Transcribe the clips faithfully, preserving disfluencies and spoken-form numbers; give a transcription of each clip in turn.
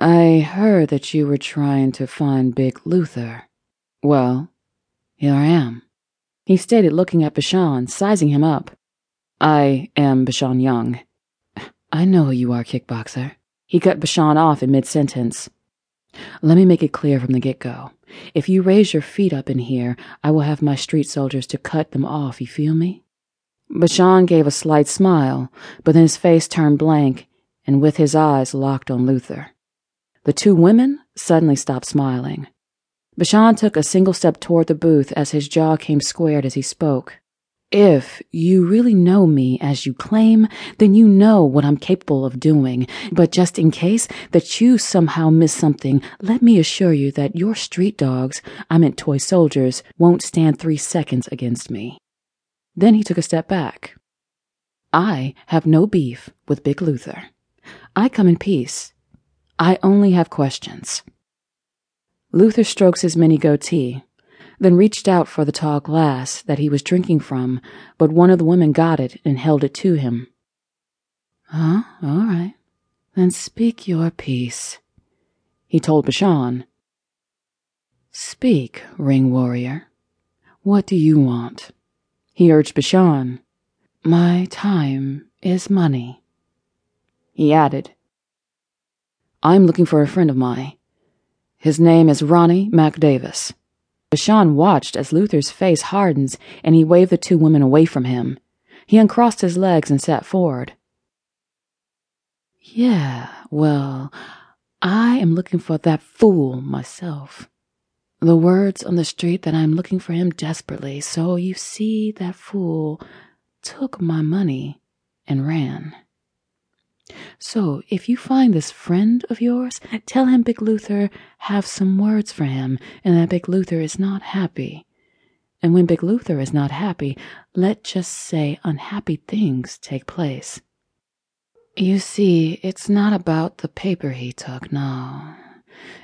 I heard that you were trying to find Big Luther. Well, here I am, he stated, looking at Bashaun, sizing him up. I am Bashaun Young. I know who you are, kickboxer. He cut Bashaun off in mid-sentence. Let me make it clear from the get-go. If you raise your feet up in here, I will have my street soldiers to cut them off, you feel me? Bashaun gave a slight smile, but then his face turned blank, and with his eyes locked on Luther. The two women suddenly stopped smiling. Bashaun took a single step toward the booth as his jaw came squared as he spoke. If you really know me as you claim, then you know what I'm capable of doing. But just in case that you somehow miss something, let me assure you that your street dogs, I meant toy soldiers, won't stand three seconds against me. Then he took a step back. I have no beef with Big Luther. I come in peace. I only have questions. Luther strokes his mini goatee, then reached out for the tall glass that he was drinking from, but one of the women got it and held it to him. Huh? All right. Then speak your piece, he told Bashaun. Speak, ring warrior. What do you want? He urged Bashaun. My time is money, he added. I'm looking for a friend of mine. His name is Ronnie McDavis. Bashaun watched as Luther's face hardens and he waved the two women away from him. He uncrossed his legs and sat forward. Yeah, well, I am looking for that fool myself. The word's on the street that I'm looking for him desperately, so you see that fool took my money and ran. So, if you find this friend of yours, tell him Big Luther have some words for him, and that Big Luther is not happy. And when Big Luther is not happy, let just say unhappy things take place. You see, it's not about the paper he took, no.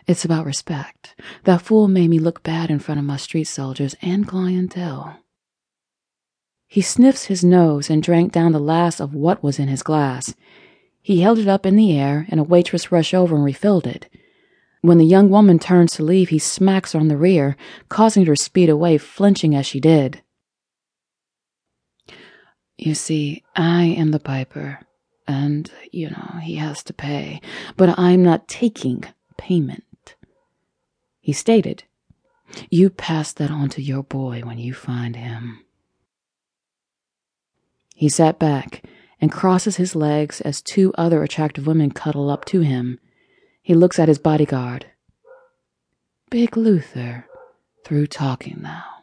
It's about respect. That fool made me look bad in front of my street soldiers and clientele. He sniffs his nose and drank down the last of what was in his glass. He held it up in the air, and a waitress rushed over and refilled it. When the young woman turns to leave, he smacks her on the rear, causing her to speed away, flinching as she did. You see, I am the piper, and, you know, he has to pay, but I'm not taking payment, he stated. You pass that on to your boy when you find him. He sat back and crosses his legs as two other attractive women cuddle up to him. He looks at his bodyguard. Big Luther, through talking now.